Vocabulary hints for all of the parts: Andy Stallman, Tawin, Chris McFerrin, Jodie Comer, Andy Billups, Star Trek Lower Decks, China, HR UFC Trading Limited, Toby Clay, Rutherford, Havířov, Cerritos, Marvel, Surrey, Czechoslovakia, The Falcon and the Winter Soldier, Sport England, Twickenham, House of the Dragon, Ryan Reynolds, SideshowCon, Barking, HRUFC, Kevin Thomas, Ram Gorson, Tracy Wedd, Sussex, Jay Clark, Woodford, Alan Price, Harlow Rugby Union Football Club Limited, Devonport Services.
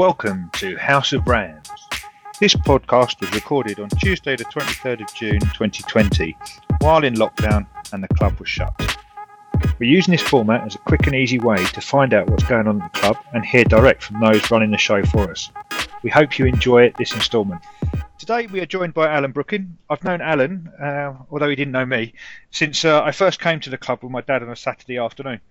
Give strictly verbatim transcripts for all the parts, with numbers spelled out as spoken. Welcome to House of Brands. This podcast was recorded on Tuesday the twenty-third of June twenty twenty while in lockdown and the club was shut. We're using this format as a quick and easy way to find out what's going on in the club and hear direct from those running the show for us. We hope you enjoy this instalment. Today we are joined by Alan Brookin. I've known Alan, uh, although he didn't know me, since uh, I first came to the club with my dad on a Saturday afternoon.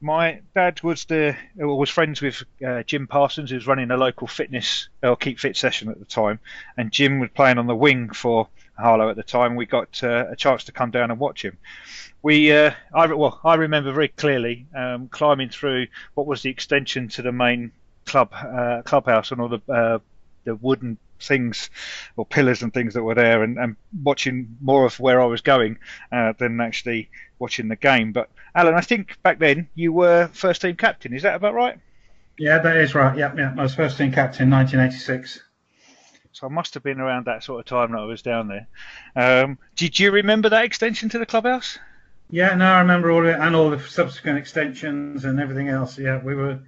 My dad was the was friends with uh, Jim Parsons, who was running a local fitness or keep fit session at the time, and Jim was playing on the wing for Harlow at the time. We got uh, a chance to come down and watch him. We, uh, I well, I remember very clearly um, climbing through what was the extension to the main club uh, clubhouse and all the uh, the wooden things or pillars and things that were there, and, and watching more of where I was going uh, than actually watching the game. But Alan, I think back then you were first team captain, is that about right? Yeah, that is right. Yep, yeah, I was first team captain in nineteen eighty-six. So I must have been around that sort of time that I was down there. Um, did you remember that extension to the clubhouse? Yeah, no, I remember all of it and all the subsequent extensions and everything else. Yeah, we were,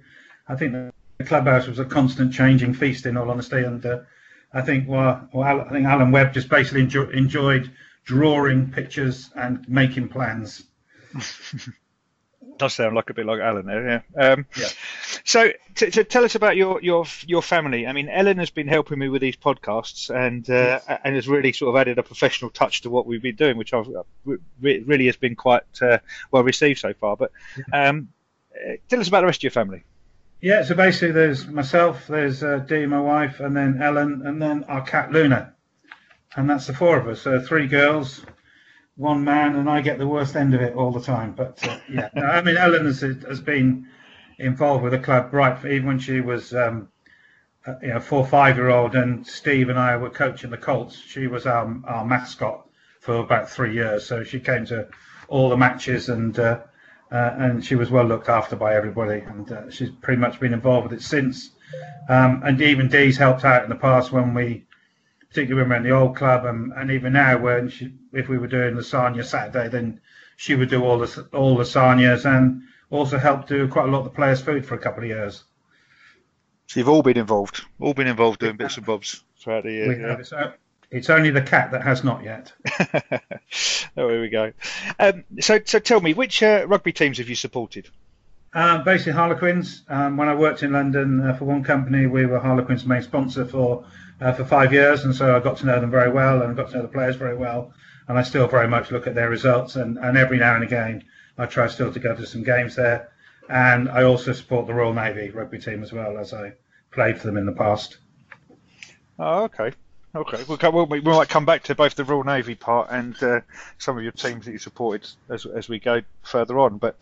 I think the clubhouse was a constant changing feast in all honesty, and uh, I think well, well, I think Alan Webb just basically enjoy, enjoyed drawing pictures and making plans. Does sound like a bit like Alan there, yeah. Um, yeah. So, t- t- tell us about your, your your family. I mean, Ellen has been helping me with these podcasts, and uh, yes. and has really sort of added a professional touch to what we've been doing, which I've re- really has been quite uh, well received so far. But um, tell us about the rest of your family. Yeah, so basically there's myself, there's uh, Dee, my wife, and then Ellen, and then our cat Luna. And that's the four of us, so three girls, one man, and I get the worst end of it all the time. But uh, yeah, no, I mean, Ellen has, has been involved with the club, right, even when she was um, a, you know, four or five-year-old, and Steve and I were coaching the Colts. She was our, our mascot for about three years, so she came to all the matches and... Uh, Uh, and she was well looked after by everybody, and uh, she's pretty much been involved with it since. Um, and even Dee's helped out in the past when we, particularly when we were in the old club, and, and even now when she, if we were doing lasagna Saturday, then she would do all the all lasagnas and also help do quite a lot of the players' food for a couple of years. So you've all been involved, all been involved doing bits and bobs throughout the year. We yeah. have it, so. It's only the cat that has not yet. Oh, here we go. Um, so, so tell me, which uh, rugby teams have you supported? Uh, basically, Harlequins. Um, when I worked in London uh, for one company, we were Harlequins' main sponsor for uh, for five years, and so I got to know them very well, and got to know the players very well, and I still very much look at their results, and, and every now and again, I try still to go to some games there, and I also support the Royal Navy rugby team as well, as I played for them in the past. Oh, okay. Okay, we'll, we'll, we might come back to both the Royal Navy part and uh, some of your teams that you supported as as we go further on. But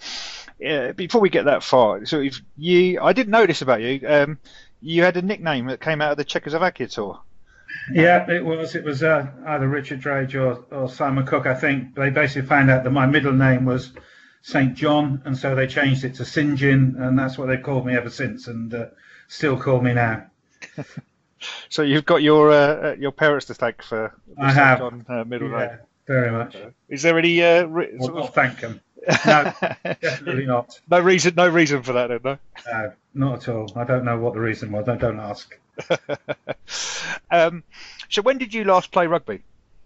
yeah, before we get that far, so if you, I didn't know this about you. Um, you had a nickname that came out of the Czechoslovakia tour. Yeah, it was. It was uh, either Richard Drage or, or Simon Cook, I think. They basically found out that my middle name was Saint John, and so they changed it to Sinjin, and that's what they've called me ever since, and uh, still call me now. So you've got your uh, your parents to thank for I have on uh, middle name. Yeah, very much. Is there any? Uh, re- well, sort of... thank them. No, definitely not. No reason. No reason for that, then, no. No, not at all. I don't know what the reason was. I don't ask. um, so when did you last play rugby?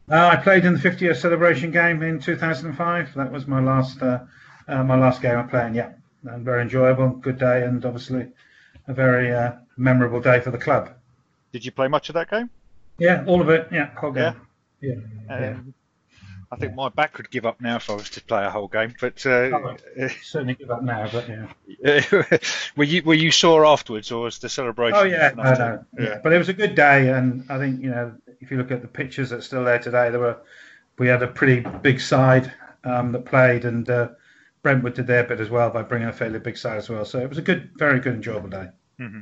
Uh, I played in the fiftieth celebration game in two thousand five. That was my last uh, uh, my last game I played. Yeah, and very enjoyable, good day, and obviously a very uh, memorable day for the club. Did you play much of that game? Yeah, all of it. Yeah, whole game. Yeah, yeah. Um, yeah. I think yeah. my back would give up now if I was to play a whole game, but uh, oh, certainly give up now. But yeah, were you were you sore afterwards, or was the celebration? Oh yeah, no, no. Yeah. yeah, but it was a good day, and I think you know if you look at the pictures that's still there today, there were we had a pretty big side um, that played, and uh, Brentwood did their bit as well by bringing a fairly big side as well. So it was a good, very good, enjoyable day. Mm-hmm.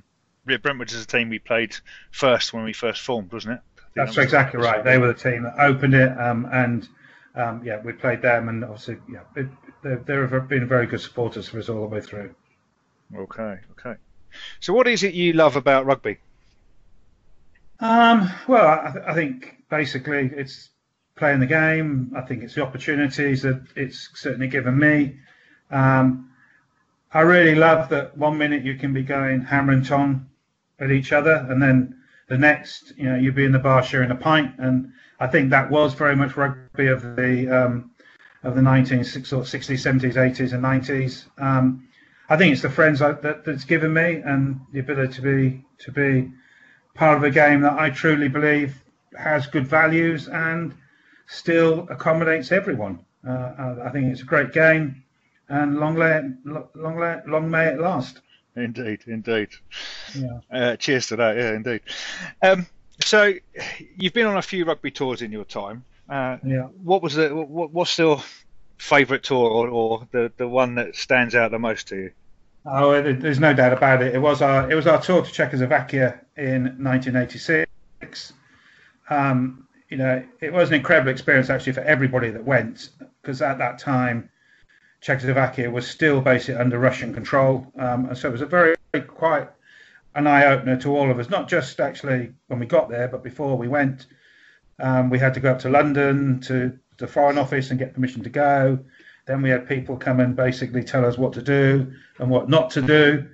Brentwood is a team we played first when we first formed, wasn't it? That's that was exactly right. They were the team that opened it, um, and um, yeah, we played them, and obviously, yeah, it, they've been very good supporters for us all the way through. Okay, okay. So, what is it you love about rugby? Um, well, I, th- I think basically it's playing the game. I think it's the opportunities that it's certainly given me. Um, I really love that one minute you can be going hammer and tong. at each other, and then the next, you know, you'd be in the bar sharing a pint. And I think that was very much rugby of the um, of the nineteen sixties, seventies, eighties, and nineties. Um, I think it's the friends that, that that's given me, and the ability to be to be part of a game that I truly believe has good values and still accommodates everyone. Uh, I think it's a great game, and long lay, long lay, long may it last. Indeed, indeed. Yeah. Uh, cheers to that. Yeah, indeed. Um, so, you've been on a few rugby tours in your time. Uh, yeah. What was the what, what's your favourite tour, or, or the the one that stands out the most to you? Oh, there's no doubt about it. It was our it was our tour to Czechoslovakia in nineteen eighty-six. Um, you know, it was an incredible experience actually for everybody that went, because at that time, Czechoslovakia was still basically under Russian control, um, and so it was a very, very quite an eye-opener to all of us, not just actually when we got there, but before we went. Um, we had to go up to London to the Foreign Office and get permission to go. Then we had people come and basically tell us what to do and what not to do.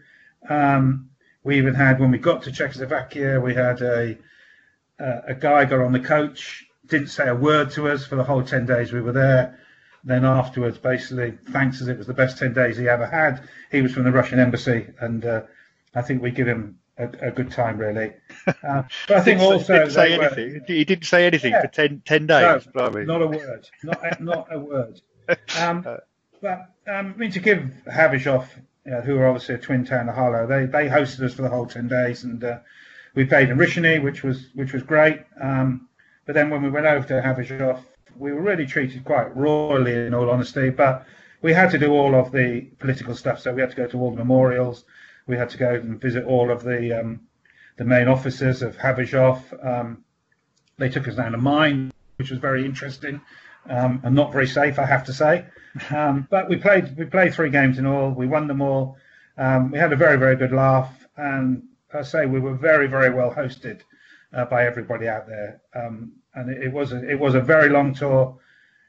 Um, we even had, when we got to Czechoslovakia, we had a, a, a guy got on the coach, didn't say a word to us for the whole ten days we were there. Then afterwards, basically, thanks as it was the best ten days he ever had. He was from the Russian embassy, and uh, I think we give him a, a good time, really. Uh, but I think didn't also... Didn't say anything. Were, he didn't say anything yeah, for ten days. No, not a word. Not, not a word. Um, but um, I mean, to give Havířov, you know, who are obviously a twin town of Harlow, they, they hosted us for the whole ten days, and uh, we played in Rishini, which was, which was great. Um, but then when we went over to Havířov, we were really treated quite royally, in all honesty, but we had to do all of the political stuff. So we had to go to all the memorials. We had to go and visit all of the um, the main offices of Havířov. Um, they took us down to mine, which was very interesting um, and not very safe, I have to say. Um, but we played we played three games in all. We won them all. Um, we had a very, very good laugh. And I say we were very, very well hosted uh, by everybody out there. Um, And it, it was a, it was a very long tour.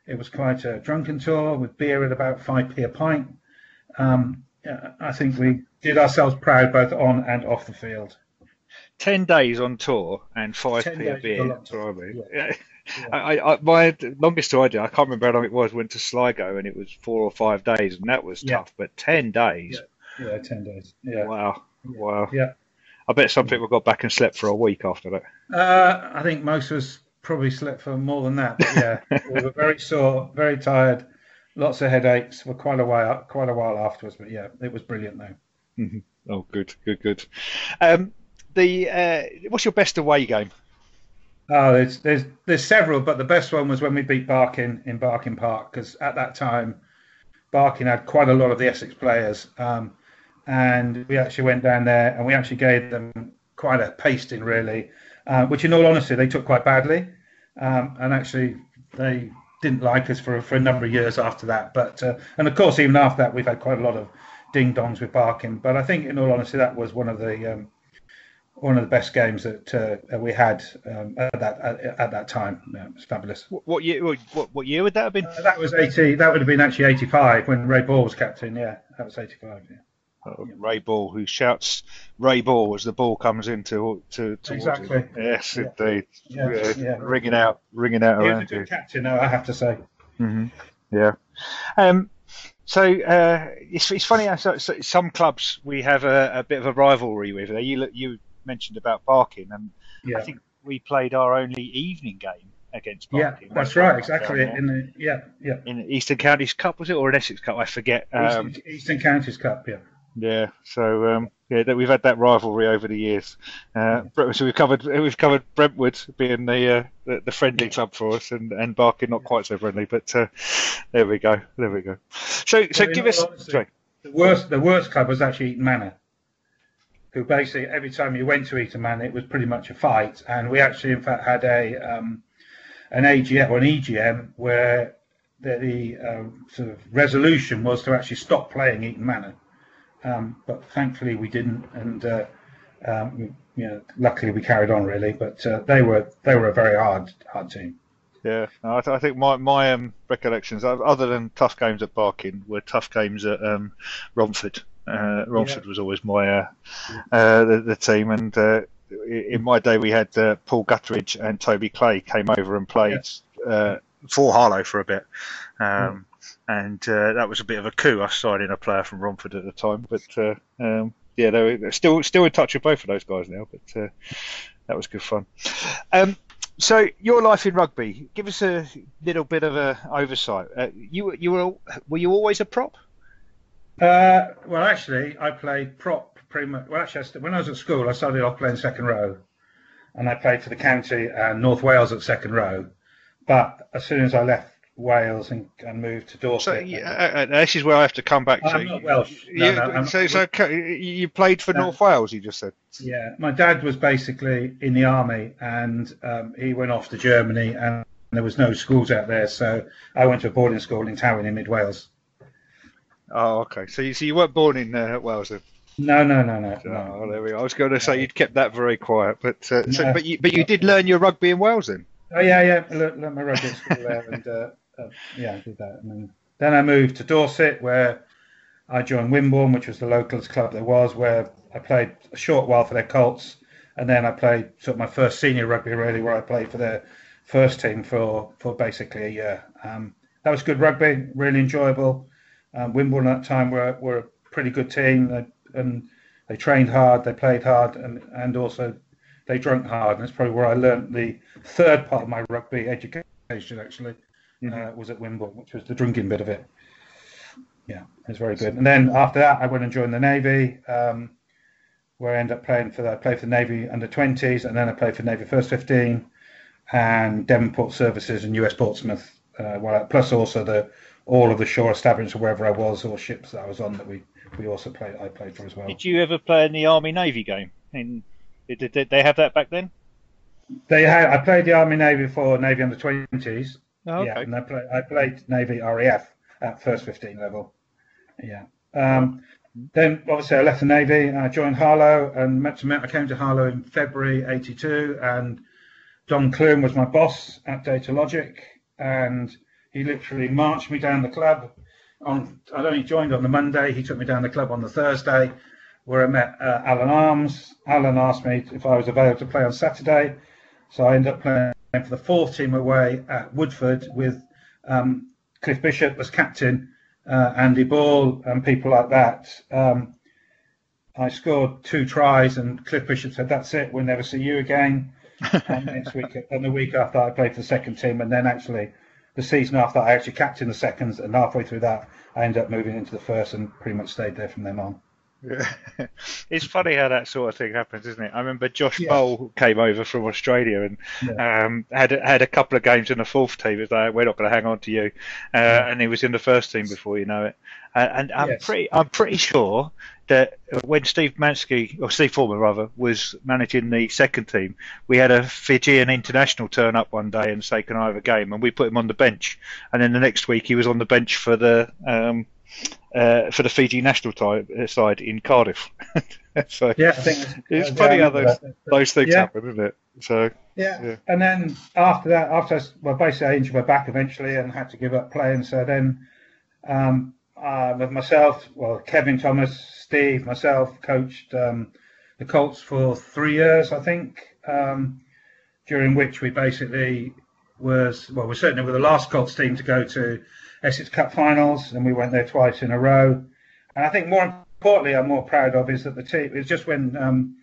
It was quite a drunken tour with beer at about five p a pint. Um, I think we did ourselves proud both on and off the field. Ten days on tour and five p a beer. Probably. Yeah. Yeah. I, I, my longest tour I did, I can't remember how long it was. Went to Sligo, and it was four or five days, and that was yeah. tough. But ten days. Yeah, yeah ten days. Yeah. Wow. Yeah. Wow. Yeah. I bet some people got back and slept for a week after that. Uh, I think most of us probably slept for more than that, but yeah, we were very sore, very tired, lots of headaches. We're quite a while, quite a while afterwards, but yeah, it was brilliant though. Mm-hmm. Oh, good, good, good. Um, the uh, what's your best away game? Oh, there's there's there's several, but the best one was when we beat Barking in Barking Park, because at that time, Barking had quite a lot of the Essex players, um, and we actually went down there and we actually gave them quite a pasting, really. Uh, which, in all honesty, they took quite badly, um, and actually they didn't like us for for a number of years after that. But uh, and of course, even after that, we've had quite a lot of ding dongs with Barking. But I think, in all honesty, that was one of the um, one of the best games that uh, we had um, at that at, at that time. Yeah, it was fabulous. What year? What what year would that have been? Uh, that was eighty. That would have been actually eighty-five when Ray Ball was captain. Yeah, that was eighty-five. Yeah. Oh, Ray Ball, who shouts "Ray Ball" as the ball comes into to towards exactly. him. Yes, yeah. indeed. Yeah. Yeah. Yeah. Ringing out, ringing out he around was a good you. Captain, I have to say. Mm-hmm. Yeah. Um. So uh, it's it's funny how so, so some clubs we have a, a bit of a rivalry with. You you mentioned about Barking, and yeah. I think we played our only evening game against Barking. Yeah, that's right, exactly. In the yeah yeah in the Eastern Counties Cup, was it, or an Essex Cup? I forget. Um, Eastern, Eastern Counties Cup, yeah. Yeah, so um, yeah, that we've had that rivalry over the years. Uh, so we've covered we've covered Brentwood being the, uh, the the friendly club for us, and, and Barking not quite so friendly. But uh, there we go, there we go. So so, so give us honesty, the worst the worst club was actually Eaton Manor, who basically every time you went to Eaton Manor, it was pretty much a fight. And we actually in fact had a um, an A G M or an E G M where the, the um, sort of resolution was to actually stop playing Eaton Manor. Um, but thankfully we didn't, and uh, um, you know, luckily we carried on really. But uh, they were they were a very hard hard team. Yeah, no, I, th I think my my um, recollections, other than tough games at Barking, were tough games at um, Romford. Uh, Romford yeah. was always my uh, uh, the, the team, and uh, in my day we had uh, Paul Gutteridge and Toby Clay came over and played yeah. uh, for Harlow for a bit, um, mm. and uh, that was a bit of a coup, us signing a player from Romford at the time. But uh, um, yeah, they were, they're still still in touch with both of those guys now. But uh, that was good fun. Um, So your life in rugby, give us a little bit of a oversight. Uh, you you were were you always a prop? Uh, well, actually, I played prop pretty much. Well, actually, I st when I was at school, I started off playing second row, and I played for the county and North Wales at second row. But as soon as I left Wales and, and moved to Dorset, so yeah, uh, this is where I have to come back. I'm to. Not Welsh. No, you, no, I'm so, not, so okay. You played for no. North Wales, you just said. Yeah, my dad was basically in the army, and um, he went off to Germany, and there was no schools out there, so I went to a boarding school in Tawin in mid Wales. Oh, okay. So you, so you weren't born in uh, Wales then? No, no, no, no. Oh, no. There we are. I was going to say you'd kept that very quiet, but uh, no. so, but you but you did learn your rugby in Wales then? Oh yeah, yeah. I learned my rugby at school there, and uh, uh, yeah, I did that. And then, then I moved to Dorset, where I joined Wimborne, which was the locals club there was, where I played a short while for their Colts, and then I played sort of my first senior rugby really, where I played for their first team for for basically a year. Um, that was good rugby, really enjoyable. Um, Wimborne at that time were were a pretty good team, they, and they trained hard, they played hard, and and also they drunk hard. And that's probably where I learned the third part of my rugby education. Actually, mm-hmm. uh, was at Wimborne, which was the drinking bit of it. Yeah, it was very good. And then after that, I went and joined the Navy, um, where I ended up playing for the, I played for the Navy under twenties, and then I played for the Navy First fifteen and Devonport Services and U S Portsmouth, uh, while, plus also the all of the shore establishments wherever I was, or ships that I was on that we, we also played, I played for as well. Did you ever play in the Army-Navy game? In, did, did they have that back then? They had. I played the Army-Navy for Navy under twenties. Oh, okay. Yeah, and I, play, I played Navy R A F. At first fifteen level, yeah. Um, then obviously I left the Navy. And I joined Harlow, and met, I came to Harlow in February eighty-two. And Don Klune was my boss at Data Logic, and he literally marched me down the club. On I'd only joined on the Monday. He took me down the club on the Thursday, where I met uh, Alan Arms. Alan asked me if I was available to play on Saturday, so I ended up playing for the fourth team away at Woodford with. Um, Cliff Bishop was captain, uh, Andy Ball and people like that. Um, I scored two tries, and Cliff Bishop said, "That's it, we'll never see you again." And next week, and the week after, I played for the second team, and then actually, the season after, I actually captained the seconds, and halfway through that, I ended up moving into the first, and pretty much stayed there from then on. Yeah. It's funny how that sort of thing happens, isn't it? I remember Josh yeah. Bowl came over from Australia and yeah. um, had had a couple of games in the fourth team. It was like, "We're not going to hang on to you," uh, yeah. and he was in the first team before you know it. And, and I'm yes. pretty, I'm pretty sure that when Steve Mansky or Steve Foreman rather was managing the second team, we had a Fijian international turn up one day and say, "Can I have a game?" And we put him on the bench, and then the next week he was on the bench for the. Um, Uh, for the Fiji national side in Cardiff. So yeah, I think it's uh, funny yeah, how those, those things yeah. happen, isn't it? So yeah. yeah, and then after that, after I, well, basically I injured my back eventually and had to give up playing. So then, um, uh, with myself, well, Kevin Thomas, Steve, myself coached um, the Colts for three years, I think, um, during which we basically was well, we certainly were the last Colts team to go to Essex Cup finals, and we went there twice in a row. And I think more importantly, I'm more proud of is that the team, it was just when um,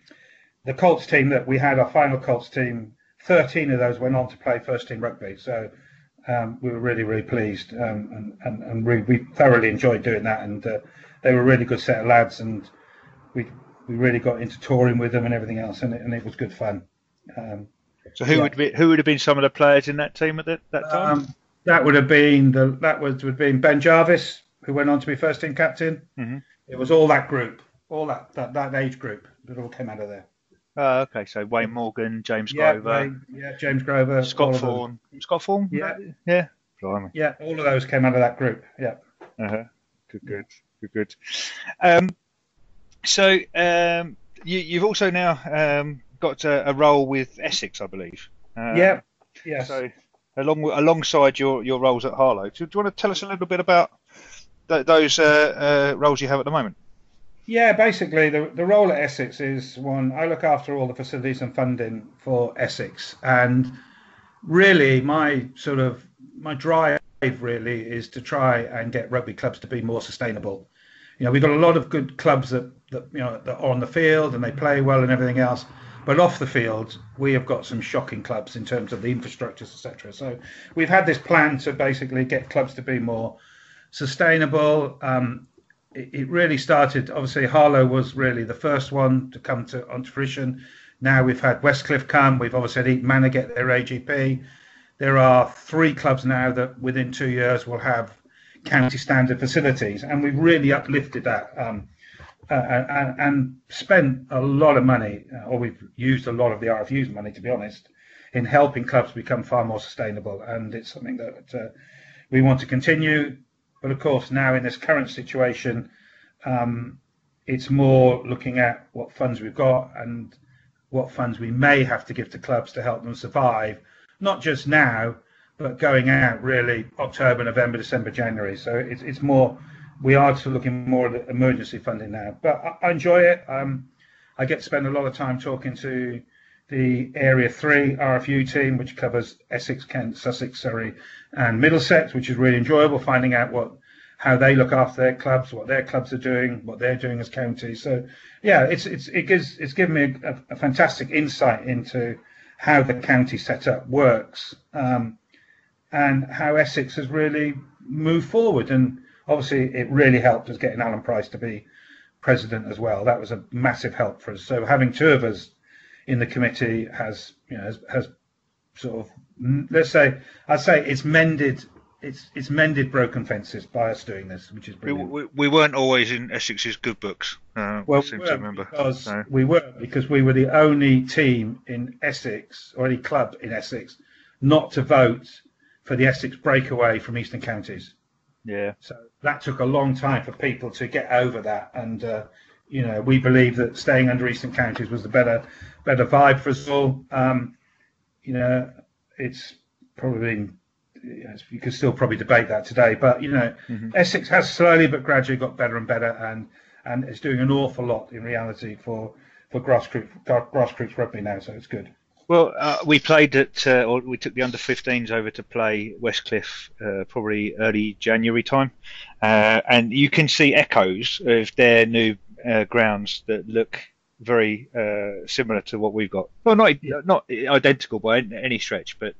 the Colts team that we had, our final Colts team, thirteen of those went on to play first team rugby. So um, we were really, really pleased um, and, and, and we, we thoroughly enjoyed doing that. And uh, they were a really good set of lads, and we we really got into touring with them and everything else. And it, and it was good fun. Um, so who yeah. would be, who would have been some of the players in that team at that, that time? Um, That would have been the that would have been Ben Jarvis, who went on to be first team captain. Mm-hmm. It was all that group, all that, that that age group that all came out of there. Oh, okay. So Wayne Morgan, James yeah, Grover, Wayne, yeah, James Grover, Scott Fawn, Scott Fawn, yeah, yeah, blimey. Yeah, all of those came out of that group. Yeah. Uh huh. Good, good, good, good. Um, so um, you you've also now um got a, a role with Essex, I believe. Um, yeah. Yes. So. Along alongside your your roles at Harlow, do, do you want to tell us a little bit about th those uh, uh, roles you have at the moment? Yeah, basically the, the role at Essex is one, I look after all the facilities and funding for Essex, and really my sort of my drive really is to try and get rugby clubs to be more sustainable. You know, we've got a lot of good clubs that, that you know that are on the field and they play well and everything else, but off the field we have got some shocking clubs in terms of the infrastructures, et cetera. So we've had this plan to basically get clubs to be more sustainable. Um, It really started, obviously, Harlow was really the first one to come to onto fruition. Now we've had Westcliff come. We've obviously had Eaton Manor get their A G P. There are three clubs now that within two years will have county standard facilities. And we've really uplifted that um, uh, and, and spent a lot of money, or we've used a lot of the R F U's money, to be honest, in helping clubs become far more sustainable. And it's something that uh, we want to continue. But of course, now in this current situation, um, it's more looking at what funds we've got and what funds we may have to give to clubs to help them survive, not just now, but going out really October, November, December, January. So it's it's more, we are sort of looking more at emergency funding now. But I, I enjoy it. Um, I get to spend a lot of time talking to the Area three R F U team, which covers Essex, Kent, Sussex, Surrey and Middlesex, which is really enjoyable, finding out what how they look after their clubs, what their clubs are doing, what they're doing as counties. So, yeah, it's it's it gives it's given me a, a fantastic insight into how the county setup works um, and how Essex has really moved forward. And obviously it really helped us getting Alan Price to be president as well. That was a massive help for us. So having two of us in the committee has, you know, has, has sort of, let's say, I'd say it's mended, it's it's mended broken fences by us doing this, which is brilliant. We, we, we weren't always in Essex's good books. Uh, well, I seem we to remember because so. we were because we were the only team in Essex or any club in Essex not to vote for the Essex breakaway from Eastern Counties. Yeah. So that took a long time for people to get over that, and uh, you know, we believe that staying under Eastern Counties was the better. Better vibe for us all. Um, you know, it's probably, you know, you could still probably debate that today, but you know, mm-hmm. Essex has slowly but gradually got better and better, and and it's doing an awful lot in reality for for grassroots grassroots rugby now, so it's good. Well, uh, we played at, uh, or we took the under fifteens over to play Westcliff uh, probably early January time, uh, and you can see echoes of their new uh, grounds that look very uh, similar to what we've got. Well, not not identical by any stretch, but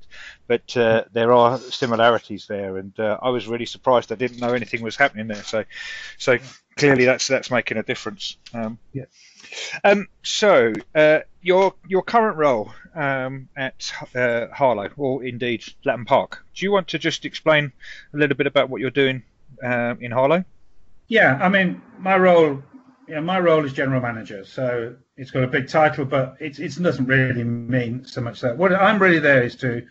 but uh, there are similarities there, and uh, I was really surprised. I didn't know anything was happening there, so so clearly that's that's making a difference. Um, yeah. Um. So uh, your your current role um, at uh, Harlow, or indeed Latton Park. Do you want to just explain a little bit about what you're doing uh, in Harlow? Yeah, I mean my role. Yeah, my role is general manager, so it's got a big title, but it, it doesn't really mean so much that. What I'm really there is to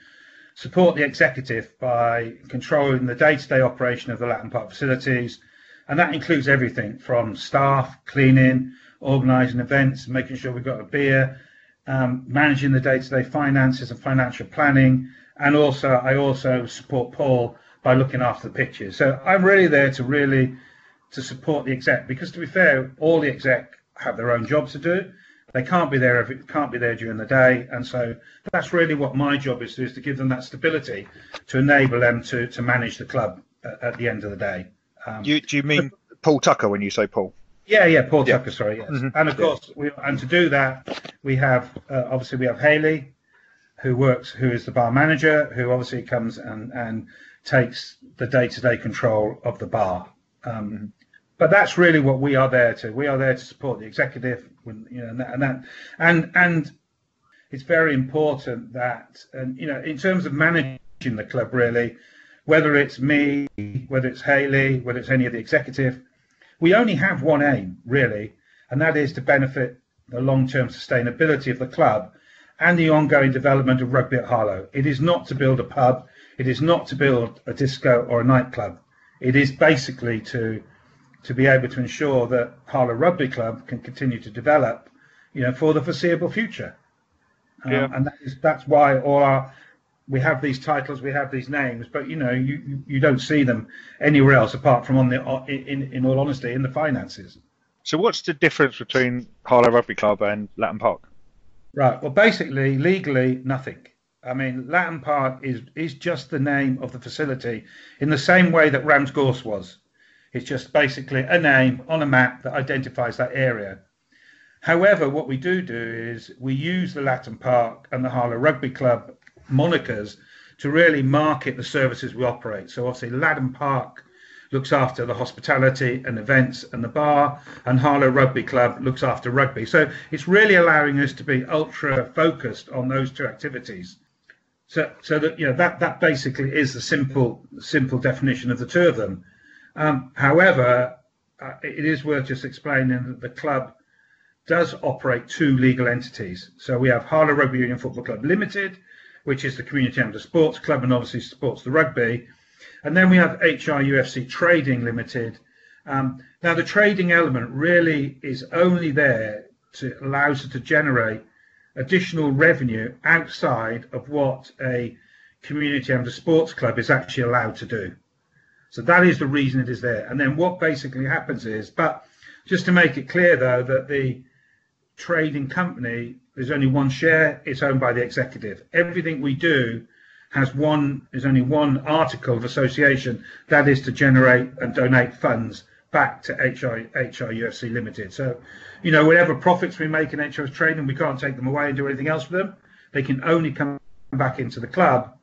support the executive by controlling the day-to-day operation of the Latton Park facilities, and that includes everything from staff, cleaning, organising events, making sure we've got a beer, um, managing the day-to-day finances and financial planning, and also I also support Paul by looking after the pitches. So I'm really there to really... to support the exec, because to be fair, all the exec have their own jobs to do. They can't be there if it can't be there during the day, and so that's really what my job is to, is to give them that stability to enable them to to manage the club at, at the end of the day. Um, you, do you mean Paul Tucker when you say Paul? Yeah, yeah, Paul yeah. Tucker. Sorry, yes. Mm-hmm. And of course, we, and to do that, we have uh, obviously we have Hayley, who works, who is the bar manager, who obviously comes and and takes the day-to-day control of the bar. Um, mm-hmm. But that's really what we are there to. We are there to support the executive, when, you know, and that, and that, and and it's very important that, and you know, in terms of managing the club, really, whether it's me, whether it's Hayley, whether it's any of the executive, we only have one aim really, and that is to benefit the long-term sustainability of the club and the ongoing development of rugby at Harlow. It is not to build a pub. It is not to build a disco or a nightclub. It is basically to. to be able to ensure that Harlow Rugby Club can continue to develop, you know, for the foreseeable future. Um, yeah. And that is, that's why all our, we have these titles, we have these names, but, you know, you, you don't see them anywhere else apart from on the, in, in all honesty, in the finances. So what's the difference between Harlow Rugby Club and Latton Park? Right. Well, basically, legally, nothing. I mean, Latton Park is, is just the name of the facility in the same way that Ram's Gorse was. It's just basically a name on a map that identifies that area. However, what we do do is we use the Latton Park and the Harlow Rugby Club monikers to really market the services we operate. So obviously Latton Park looks after the hospitality and events and the bar, and Harlow Rugby Club looks after rugby. So it's really allowing us to be ultra focused on those two activities. So, so that, you know, that, that basically is the simple, simple definition of the two of them. Um, however, uh, it is worth just explaining that the club does operate two legal entities. So we have Harlow Rugby Union Football Club Limited, which is the community and the sports club and obviously supports the rugby. And then we have H R U F C Trading Limited. Um, now, the trading element really is only there to allow us to generate additional revenue outside of what a community and a sports club is actually allowed to do. So that is the reason it is there. And then what basically happens is, but just to make it clear, though, that the trading company, there's only one share. It's owned by the executive. Everything we do has one, there's only one article of association, that is to generate and donate funds back to H R U F C Limited. So, you know, whatever profits we make in H R U F C Trading, we can't take them away and do anything else with them. They can only come back into the club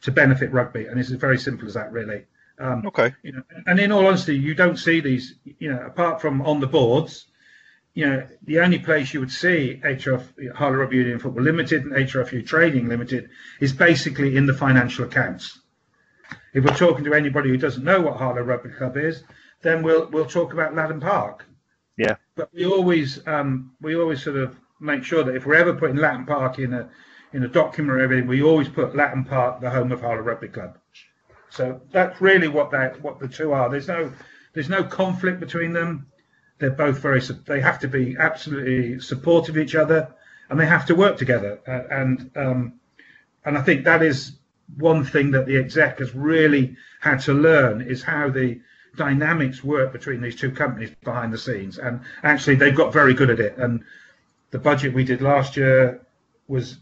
to benefit rugby. And it's as very simple as that, really. Um, okay. You know, and in all honesty, you don't see these, you know, apart from on the boards, you know, the only place you would see H R F, Harlow Rugby Union Football Limited and H R F U Trading Limited is basically in the financial accounts. If we're talking to anybody who doesn't know what Harlow Rugby Club is, then we'll we'll talk about Latton Park. Yeah. But we always um, we always sort of make sure that if we're ever putting Latton Park in a in a document or everything, we always put Latton Park, the home of Harlow Rugby Club. So that's really what that what the two are. There's no there's no conflict between them. They're both very, they have to be absolutely supportive of each other, and they have to work together. Uh, and um, and I think that is one thing that the exec has really had to learn, is how the dynamics work between these two companies behind the scenes. And actually, they've got very good at it. And the budget we did last year was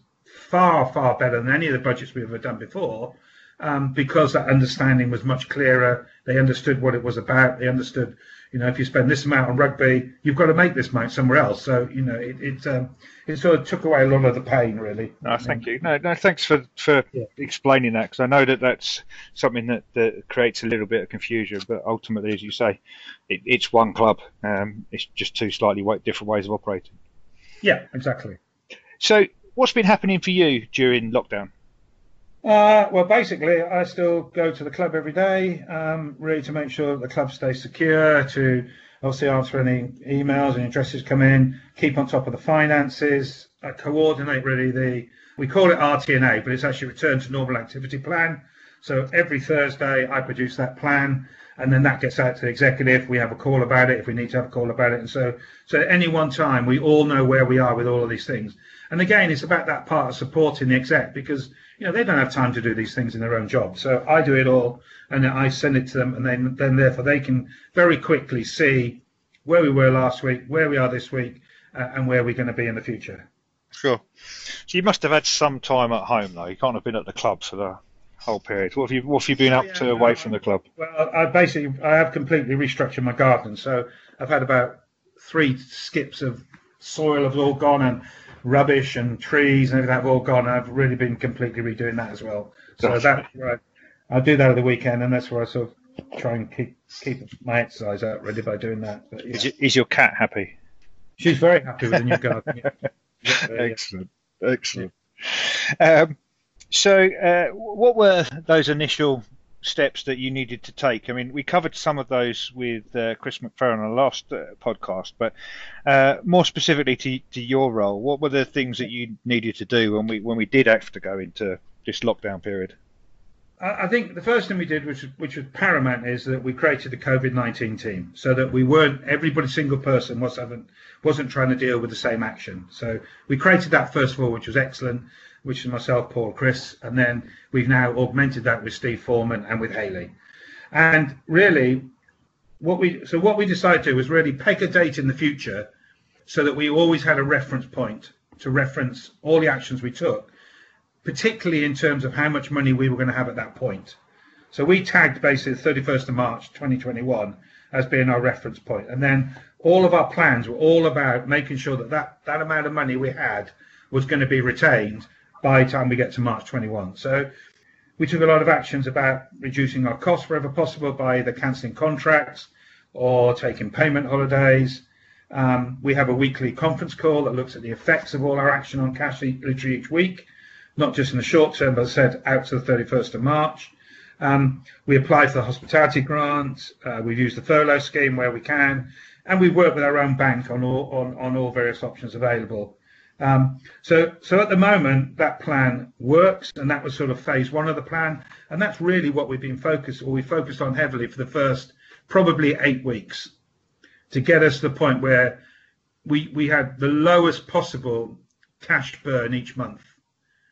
far, far better than any of the budgets we've ever done before, um, because that understanding was much clearer. They understood what it was about. They understood, you know, if you spend this amount on rugby, you've got to make this amount somewhere else. So, you know, it it, um, it sort of took away a lot of the pain, really. No, thank you. No, no, thanks for, for yeah. explaining that, because I know that that's something that, that creates a little bit of confusion. But ultimately, as you say, it, it's one club. Um, it's just two slightly different ways of operating. Yeah, exactly. So what's been happening for you during lockdown? Uh, well, basically, I still go to the club every day, um, really to make sure that the club stays secure, to obviously answer any emails and addresses come in, keep on top of the finances, I coordinate really the, we call it R T N A, but it's actually Return to Normal Activity Plan. So every Thursday I produce that plan, and then that gets out to the executive. We have a call about it if we need to have a call about it. And so, so at any one time, we all know where we are with all of these things. And again, it's about that part of supporting the exec, because, you know, they don't have time to do these things in their own job. So I do it all, and then I send it to them, and then, then therefore they can very quickly see where we were last week, where we are this week, uh, and where we're going to be in the future. Sure. So you must have had some time at home, though. You can't have been at the club for the whole period. What have you, what have you been up yeah, to away I, from the club? Well, I basically, I have completely restructured my garden. So I've had about three skips of soil have all gone, and rubbish and trees and everything have all gone. I've really been completely redoing that as well. So gotcha. That's where I, I do that at the weekend, and that's where I sort of try and keep keep my exercise out really by doing that. But, yeah. is, you, is your cat happy? She's very happy with the new garden. Yeah. Excellent, excellent. Yeah. Um, so, uh, what were those initial steps that you needed to take? I mean, we covered some of those with uh, Chris McFerrin on the last uh, podcast, but uh, more specifically to, to your role, what were the things that you needed to do when we when we did have to go into this lockdown period? I think the first thing we did, which, which was paramount, is that we created the COVID nineteen team, so that we weren't, everybody, single person wasn't, wasn't trying to deal with the same action. So we created that first of all, which was excellent, which is myself, Paul, Chris, and then we've now augmented that with Steve Foreman and with Hayley. And really, what we so what we decided to was really peg a date in the future so that we always had a reference point to reference all the actions we took, particularly in terms of how much money we were going to have at that point. So we tagged basically the thirty-first of March twenty twenty-one as being our reference point. And then all of our plans were all about making sure that that, that amount of money we had was going to be retained by the time we get to March twenty-one. So we took a lot of actions about reducing our costs wherever possible by either cancelling contracts or taking payment holidays. Um, we have a weekly conference call that looks at the effects of all our action on cash literally each week, not just in the short term, but as I said, out to the thirty-first of March. Um, we applied for the hospitality grant, uh, we've used the furlough scheme where we can, and we work with our own bank on all, on, on all various options available. Um, so, so at the moment, that plan works, and that was sort of phase one of the plan, and that's really what we've been focused, or we focused on heavily for the first probably eight weeks to get us to the point where we we had the lowest possible cash burn each month.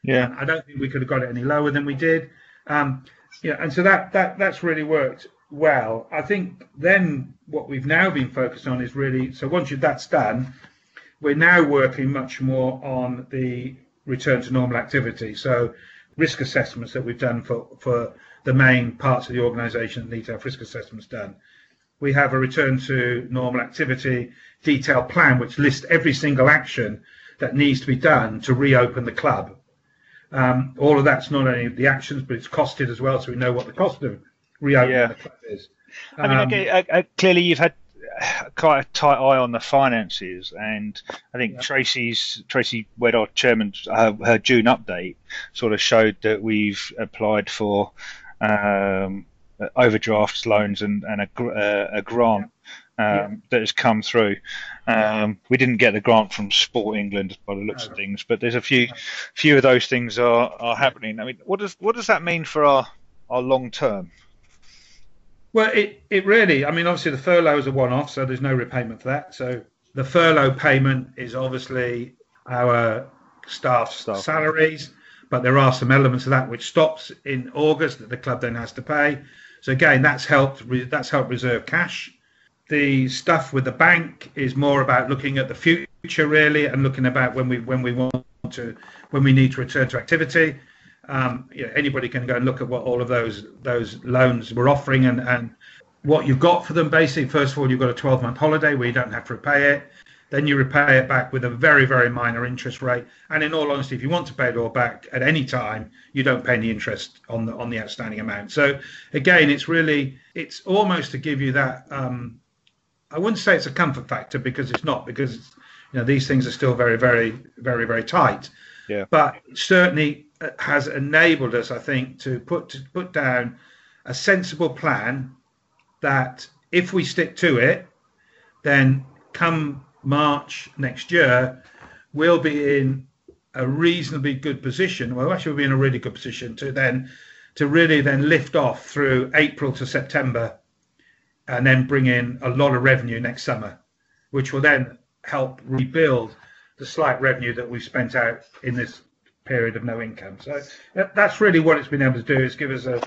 Yeah, and I don't think we could have got it any lower than we did. Um, yeah, and so that that that's really worked well. I think then what we've now been focused on is really, so once you, that's done, we're now working much more on the return to normal activity. So risk assessments that we've done for, for the main parts of the organisation that need to have risk assessments done. We have a return to normal activity detailed plan, which lists every single action that needs to be done to reopen the club. Um, all of that's not only the actions, but it's costed as well, so we know what the cost of reopening yeah. the club is. Um, I mean, okay, uh, clearly you've had quite a tight eye on the finances, and I think yeah. Tracy's Tracy Wedd, our chairman, uh, her June update sort of showed that we've applied for um, overdrafts, loans, and, and a, uh, a grant um, yeah. that has come through. Um, we didn't get the grant from Sport England by the looks no. of things, but there's a few few of those things are, are happening. I mean, what does what does that mean for our, our long term? Well, it, it really, I mean, obviously the furlough is a one-off, so there's no repayment for that. So the furlough payment is obviously our staff's Staff. salaries, but there are some elements of that which stops in August that the club then has to pay. So again, that's helped, that's helped reserve cash. The stuff with the bank is more about looking at the future, really, and looking about when we when we want to, when we need to return to activity. Um, you know, anybody can go and look at what all of those those loans were offering and, and what you've got for them. Basically, first of all, you've got a twelve-month holiday where you don't have to repay it. Then you repay it back with a very, very minor interest rate. And in all honesty, if you want to pay it all back at any time, you don't pay any interest on the on the outstanding amount. So again, it's really it's almost to give you that. Um, I wouldn't say it's a comfort factor because it's not, because it's, you know, these things are still very, very, very, very tight. Yeah. But certainly has enabled us, I think, to put to put down a sensible plan that if we stick to it, then come March next year, we'll be in a reasonably good position. Well, actually, we'll be in a really good position to then to really then lift off through April to September, and then bring in a lot of revenue next summer, which will then help rebuild the slight revenue that we've spent out in this period of no income. So that's really what it's been able to do, is give us a,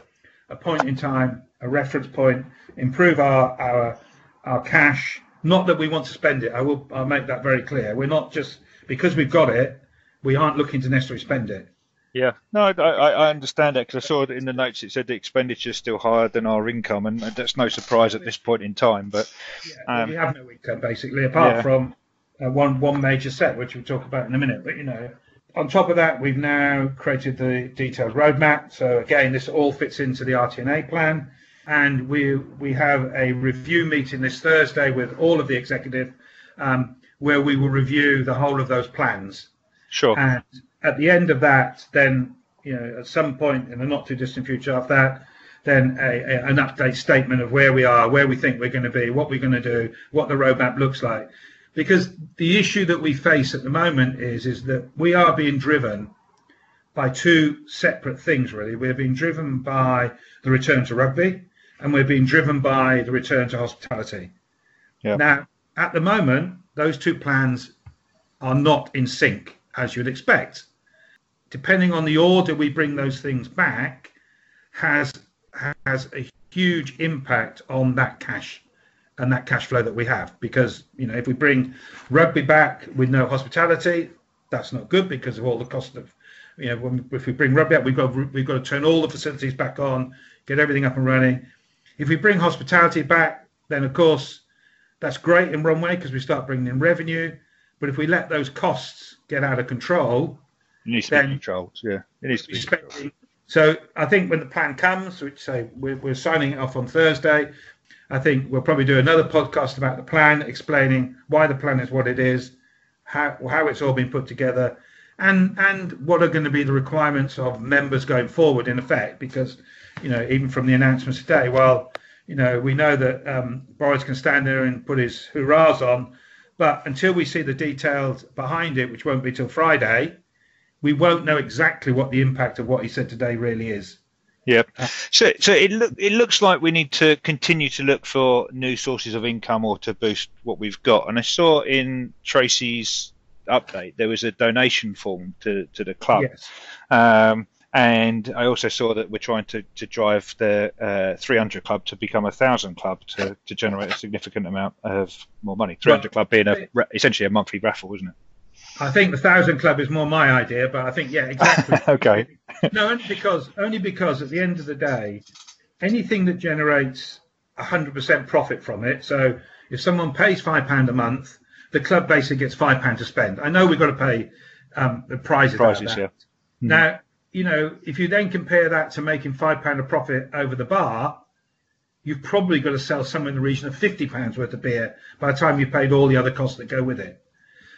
a point in time, a reference point, improve our, our our cash. Not that we want to spend it. I will I'll make that very clear. We're not just, because we've got it, we aren't looking to necessarily spend it. Yeah, no, I, I understand that, because I saw it in the notes. It said the expenditure is still higher than our income, and that's no surprise at this point in time. But yeah, um, we have no income basically, apart yeah. from uh, one one major set, which we'll talk about in a minute. But you know, on top of that, we've now created the detailed roadmap. So again, this all fits into the R T N A plan, and we we have a review meeting this Thursday with all of the executive, um, where we will review the whole of those plans. Sure. And at the end of that, then, you know, at some point in the not too distant future after that, then a, a, an update statement of where we are, where we think we're going to be, what we're going to do, what the roadmap looks like. Because the issue that we face at the moment is, is that we are being driven by two separate things, really. We're being driven by the return to rugby, and we're being driven by the return to hospitality. Yeah. Now, at the moment, those two plans are not in sync, as you'd expect. Depending on the order we bring those things back, has has a huge impact on that cash and that cash flow that we have. Because, you know, if we bring rugby back with no hospitality, that's not good because of all the cost of, you know, when, if we bring rugby up, we've got, we've got to turn all the facilities back on, get everything up and running. If we bring hospitality back, then, of course, that's great in one way because we start bringing in revenue. But if we let those costs get out of control, it needs to be controlled. Yeah, it needs to be controlled. So I think when the plan comes, which say we're, we're signing it off on Thursday, I think we'll probably do another podcast about the plan, explaining why the plan is what it is, how how it's all been put together, and and what are going to be the requirements of members going forward. In effect, because, you know, even from the announcements today, well, you know, we know that um, Boris can stand there and put his hurrahs on, but until we see the details behind it, which won't be till Friday, we won't know exactly what the impact of what he said today really is. Yeah. So, so it look it looks like we need to continue to look for new sources of income or to boost what we've got. And I saw in Tracy's update there was a donation form to to the club. Yes. Um, and I also saw that we're trying to, to drive the uh, three hundred Club to become a one thousand Club to, to generate a significant amount of more money. three hundred Club being a, essentially a monthly raffle, isn't it? I think the one thousand Club is more my idea, but I think, yeah, exactly. Okay. No, only because, only because at the end of the day, anything that generates one hundred percent profit from it, so if someone pays five pounds a month, the club basically gets five pounds to spend. I know we've got to pay um, the prizes. Prizes, yeah. Hmm. Now, you know, if you then compare that to making five pounds of profit over the bar, you've probably got to sell somewhere in the region of fifty pounds worth of beer by the time you've paid all the other costs that go with it.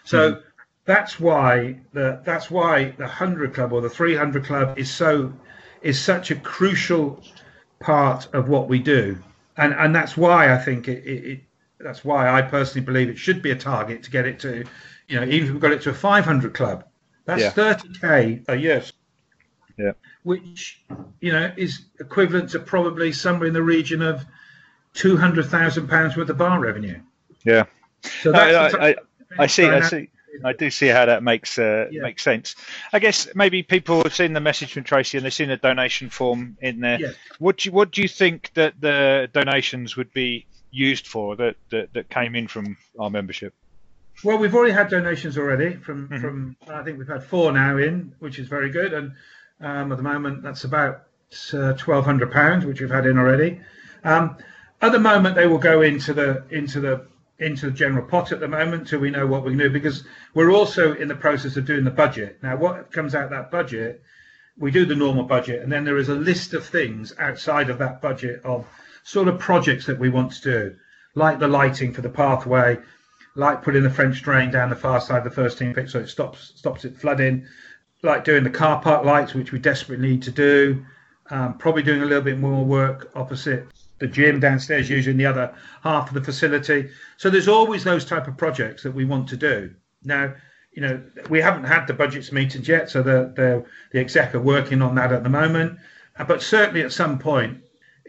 So mm. that's why the that's why the one hundred Club or the three hundred Club is so is such a crucial part of what we do, and and that's why I think it, it, it that's why I personally believe it should be a target to get it to, you know, even if we got it to a five hundred Club, that's yeah. thirty K a year. Yeah, which, you know, is equivalent to probably somewhere in the region of two hundred thousand pounds worth of bar revenue. Yeah, so that's I, I, I, I see, I see, I do see how that makes uh, yeah. makes sense. I guess maybe people have seen the message from Tracy and they've seen a donation form in there. Yeah. What do you, what do you think that the donations would be used for that that, that came in from our membership? Well, we've already had donations already from mm-hmm. from I think we've had four now in, which is very good. And Um, at the moment, that's about uh, twelve hundred pounds, which we've had in already. Um, at the moment, they will go into the into the into the general pot at the moment till we know what we can do, because we're also in the process of doing the budget now. What comes out of that budget, we do the normal budget, and then there is a list of things outside of that budget of sort of projects that we want to do, like the lighting for the pathway, like putting the French drain down the far side of the first team pitch so it stops stops it flooding. Like doing the car park lights, which we desperately need to do, um, probably doing a little bit more work opposite the gym downstairs, using the other half of the facility. So there's always those type of projects that we want to do. Now, you know, we haven't had the budgets meetings yet, so the the, the exec are working on that at the moment. But certainly at some point,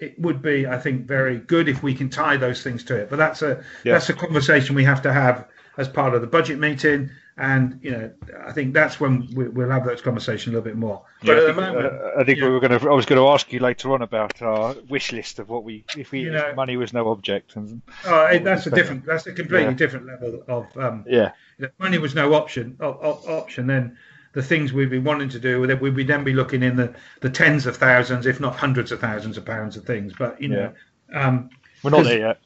it would be, I think, very good if we can tie those things to it. But that's a yeah. that's a conversation we have to have as part of the budget meeting. And, you know, I think that's when we, we'll have that conversation a little bit more. But yeah, at the moment, uh, I think we were going to. I was going to ask you later on about our wish list of what we, if we, you know, if money was no object. And uh, that's a different. That. That's a completely yeah. different level of. Um, yeah. You know, money was no option. Op, op, option. Then the things we'd be wanting to do, we'd, we'd then be looking in the, the tens of thousands, if not hundreds of thousands of pounds of things. But you know. Yeah. Um, We're not there yet.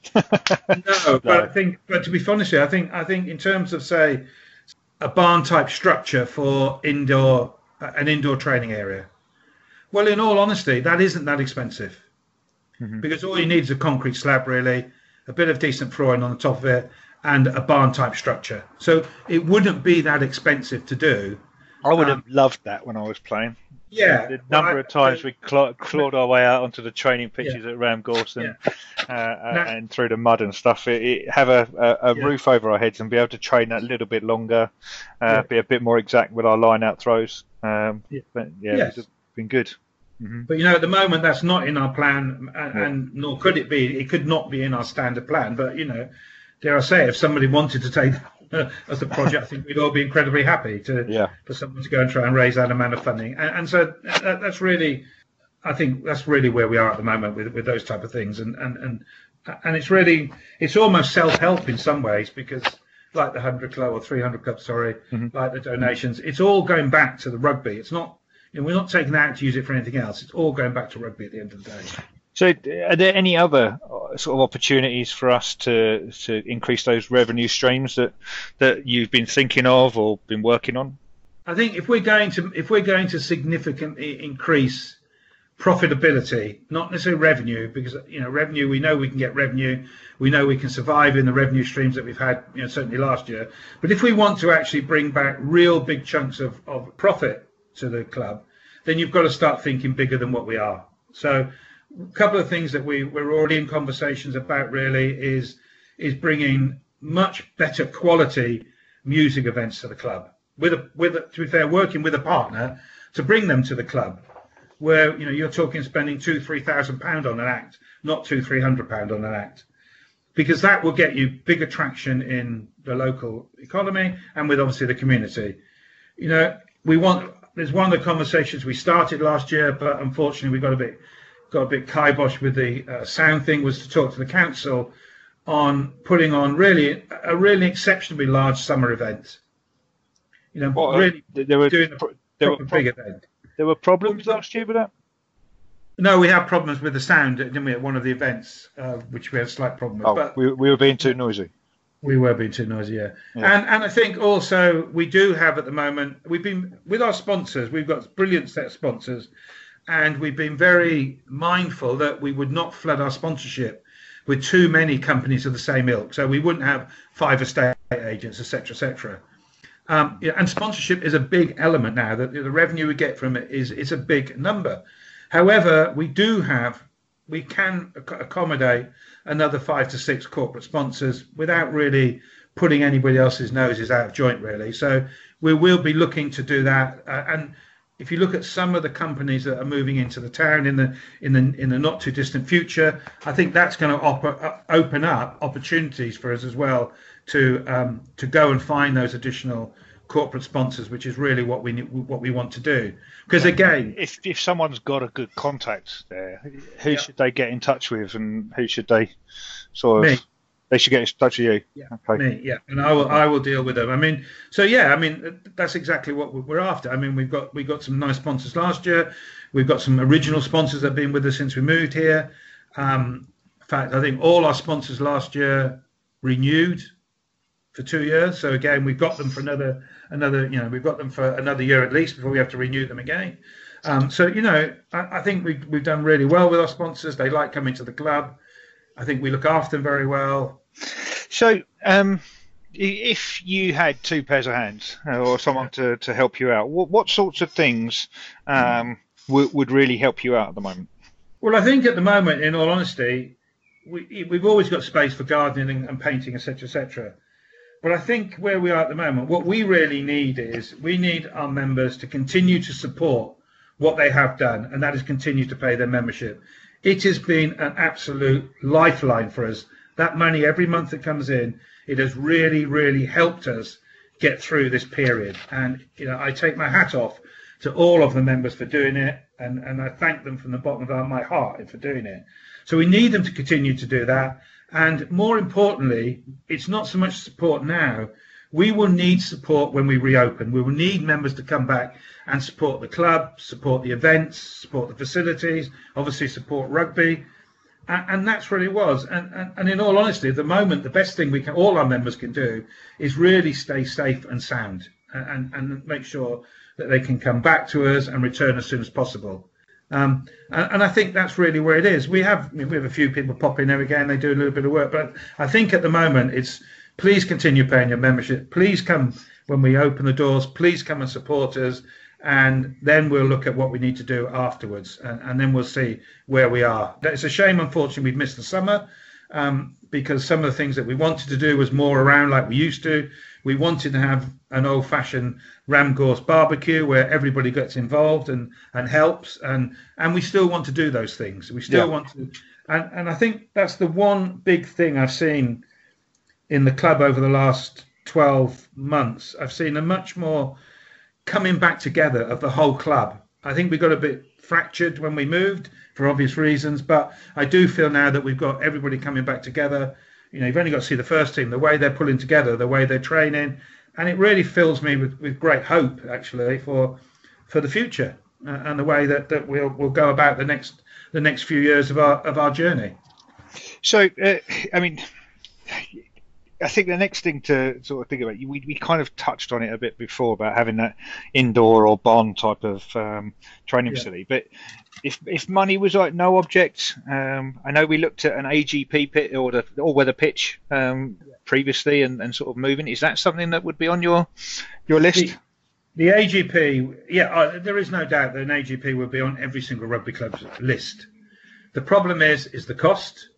no, but no. I think. But to be honest, I think. I think in terms of, say, a barn type structure for indoor uh, an indoor training area, well, in all honesty, that isn't that expensive, mm-hmm. because all you need is a concrete slab, really, a bit of decent flooring on the top of it, and a barn type structure. So it wouldn't be that expensive to do. I would have um, loved that when I was playing. Yeah, the number well, I, of times I, we claw, clawed our way out onto the training pitches yeah. at Ram Gorson yeah. uh, now, and through the mud and stuff. It, it, have a, a, a yeah. roof over our heads and be able to train that a little bit longer, uh, yeah. be a bit more exact with our line-out throws. Um, yeah, but yeah yes. it's been good. Mm-hmm. But you know, at the moment, that's not in our plan, and, yeah. and nor could it be. It could not be in our standard plan. But you know, dare I say, if somebody wanted to take as the project, I think we'd all be incredibly happy to yeah. for someone to go and try and raise that amount of funding. And, and so that, that's really, I think that's really where we are at the moment with, with those type of things. And, and, and and it's really, it's almost self-help in some ways, because like the hundred club or three hundred club, sorry, mm-hmm. like the donations, it's all going back to the rugby. It's not, you know, we're not taking that out to use it for anything else. It's all going back to rugby at the end of the day. So are there any other sort of opportunities for us to to increase those revenue streams that that you've been thinking of or been working on? I think if we're going to if we're going to significantly increase profitability, not necessarily revenue, because you know revenue, we know we can get revenue, we know we can survive in the revenue streams that we've had, you know, certainly last year. But if we want to actually bring back real big chunks of, of profit to the club, then you've got to start thinking bigger than what we are. So a couple of things that we, we're already in conversations about really is is bringing much better quality music events to the club. With a, with a, to be fair, working with a partner to bring them to the club, where you know you're talking spending two, three thousand pound on an act, not two, three hundred pound on an act, because that will get you bigger traction in the local economy and with obviously the community. You know, we want. There's one of the conversations we started last year, but unfortunately we got a bit. got a bit kibosh with the uh, sound thing, was to talk to the council on putting on really a really exceptionally large summer event. You know, well, really there were, doing a there were big event. There were problems last year with that? No, we had problems with the sound, didn't we, at one of the events, uh, which we had a slight problem with. Oh, but we, we were being too noisy. We were being too noisy, yeah. yeah. And and I think also we do have at the moment, we've been, with our sponsors, we've got a brilliant set of sponsors, and we've been very mindful that we would not flood our sponsorship with too many companies of the same ilk. So we wouldn't have five estate agents, et cetera, et cetera. Um, yeah, and sponsorship is a big element now. That the revenue we get from it is it's a big number. However, we do have, we can accommodate another five to six corporate sponsors without really putting anybody else's noses out of joint, really. So we will be looking to do that. Uh, and if you look at some of the companies that are moving into the town in the in the in the not too distant future, I think that's going to op open up opportunities for us as well to um, to go and find those additional corporate sponsors, which is really what we what we want to do. Because again, if if someone's got a good contact there, who yeah. should they get in touch with, and who should they sort of? Me. They should get in touch with you. Yeah, okay. me, yeah, and I will. I will deal with them. I mean, so yeah, I mean, that's exactly what we're after. I mean, we've got we got some nice sponsors last year. We've got some original sponsors that have been with us since we moved here. Um, in fact, I think all our sponsors last year renewed for two years. So again, we've got them for another another. You know, we've got them for another year at least before we have to renew them again. Um, so you know, I, I think we've we've done really well with our sponsors. They like coming to the club. I think we look after them very well. So, um, if you had two pairs of hands or someone to, to help you out, what, what sorts of things um, w would really help you out at the moment? Well, I think at the moment, in all honesty, we, we've always got space for gardening and painting, et cetera, et cetera. But I think where we are at the moment, what we really need is we need our members to continue to support what they have done, and that is continue to pay their membership. It has been an absolute lifeline for us. That money every month that comes in, it has really, really helped us get through this period. And you know, I take my hat off to all of the members for doing it, and, and I thank them from the bottom of my heart for doing it. So we need them to continue to do that. And more importantly, it's not so much support now. We will need support when we reopen. We will need members to come back and support the club, support the events, support the facilities, obviously support rugby. And, and that's what it was. And, and, and in all honesty, at the moment, the best thing we can, all our members can do is really stay safe and sound and, and make sure that they can come back to us and return as soon as possible. Um, and, and I think that's really where it is. We have, we have a few people pop in there again. They do a little bit of work. But I think at the moment it's, please continue paying your membership. Please come when we open the doors. Please come and support us. And then we'll look at what we need to do afterwards. And, and then we'll see where we are. It's a shame, unfortunately, we've missed the summer um, because some of the things that we wanted to do was more around like we used to. We wanted to have an old-fashioned ram gorse barbecue where everybody gets involved and, and helps. And, and we still want to do those things. We still yeah. want to. And, and I think that's the one big thing I've seen in the club over the last twelve months. I've seen a much more coming back together of the whole club I think we got a bit fractured when we moved for obvious reasons, but I do feel now that we've got everybody coming back together. You know, you've only got to see the first team, the way they're pulling together, the way they're training, and it really fills me with, with great hope, actually, for for the future uh, and the way that, that we'll we'll go about the next the next few years of our of our journey. So, uh, I mean, I think the next thing to sort of think about, we we kind of touched on it a bit before about having that indoor or barn type of um, training yeah. facility. But if if money was like no object, um, I know we looked at an A G P pit or the all-weather pitch um, yeah. previously and, and sort of moving. Is that something that would be on your your list? The, the A G P, yeah, uh, there is no doubt that an A G P would be on every single rugby club's list. The problem is is the cost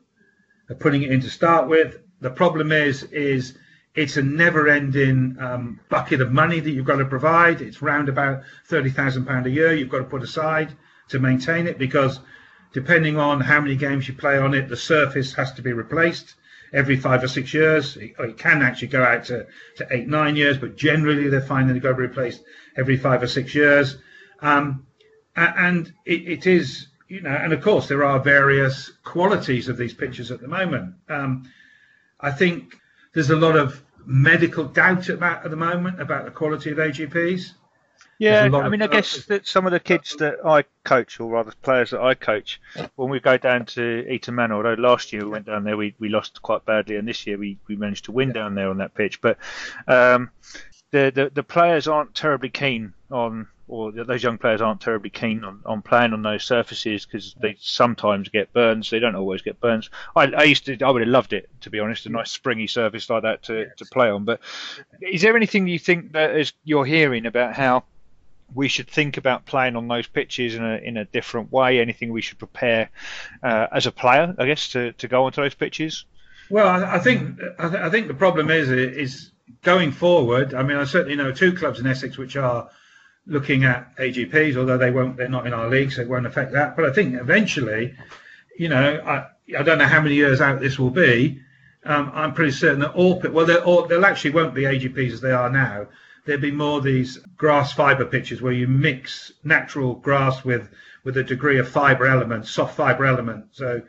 of putting it in to start with. The problem is, is it's a never-ending um, bucket of money that you've got to provide. It's round about thirty thousand pounds a year you've got to put aside to maintain it, because depending on how many games you play on it, the surface has to be replaced every five or six years. It, it can actually go out to, to eight, nine years, but generally they're finding they've got to be replaced every five or six years. Um, and it, it is, you know, and of course there are various qualities of these pitches at the moment. Um, I think there's a lot of medical doubt about at the moment about the quality of A G Ps. Yeah, I mean, I guess that some of the kids that I coach, or rather players that I coach, when we go down to Eaton Manor, although last year we went down there, we, we lost quite badly, and this year we, we managed to win yeah. down there on that pitch. But um, the, the the players aren't terribly keen on, or those young players aren't terribly keen on, on playing on those surfaces because they sometimes get burns. They don't always get burns. I, I used to, I would have loved it, to be honest, a nice springy surface like that to, to play on. But is there anything you think that is, you're hearing about how we should think about playing on those pitches in a in a different way? Anything we should prepare uh, as a player, I guess, to, to go onto those pitches? Well, I, I think I, th- I think the problem is is going forward. I mean, I certainly know two clubs in Essex which are looking at A G Ps, although they won't, they're not in our league, so it won't affect that. But I think eventually, you know, I, I don't know how many years out this will be. Um, I'm pretty certain that all, well, there all, actually won't be A G Ps as they are now. There'll be more these grass fibre pitches where you mix natural grass with, with a degree of fibre element, soft fibre element. So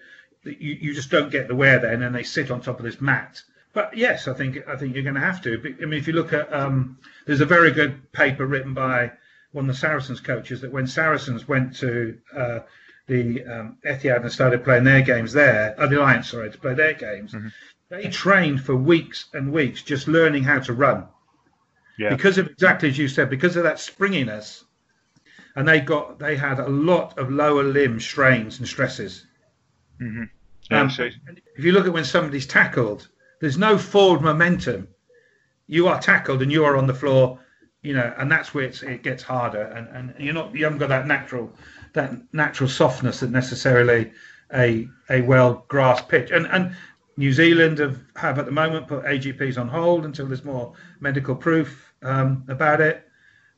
you, you just don't get the wear there, and then they sit on top of this mat. But yes, I think I think you're going to have to. I mean, if you look at, um, there's a very good paper written by one of the Saracens coaches that when Saracens went to uh, the um, Etihad and started playing their games there, uh, the Alliance, sorry, to play their games, mm-hmm. they trained for weeks and weeks just learning how to run. Yeah. Because of, exactly as you said, because of that springiness, and they got they had a lot of lower limb strains and stresses. Mm-hmm. Yeah, um, so if you look at when somebody's tackled, there's no forward momentum. You are tackled and you are on the floor, you know, and that's where it's, it gets harder. And, and you're not, you haven't got that natural, that natural softness that necessarily a a well grassed pitch. And and New Zealand have, have at the moment put A G Ps on hold until there's more medical proof um, about it.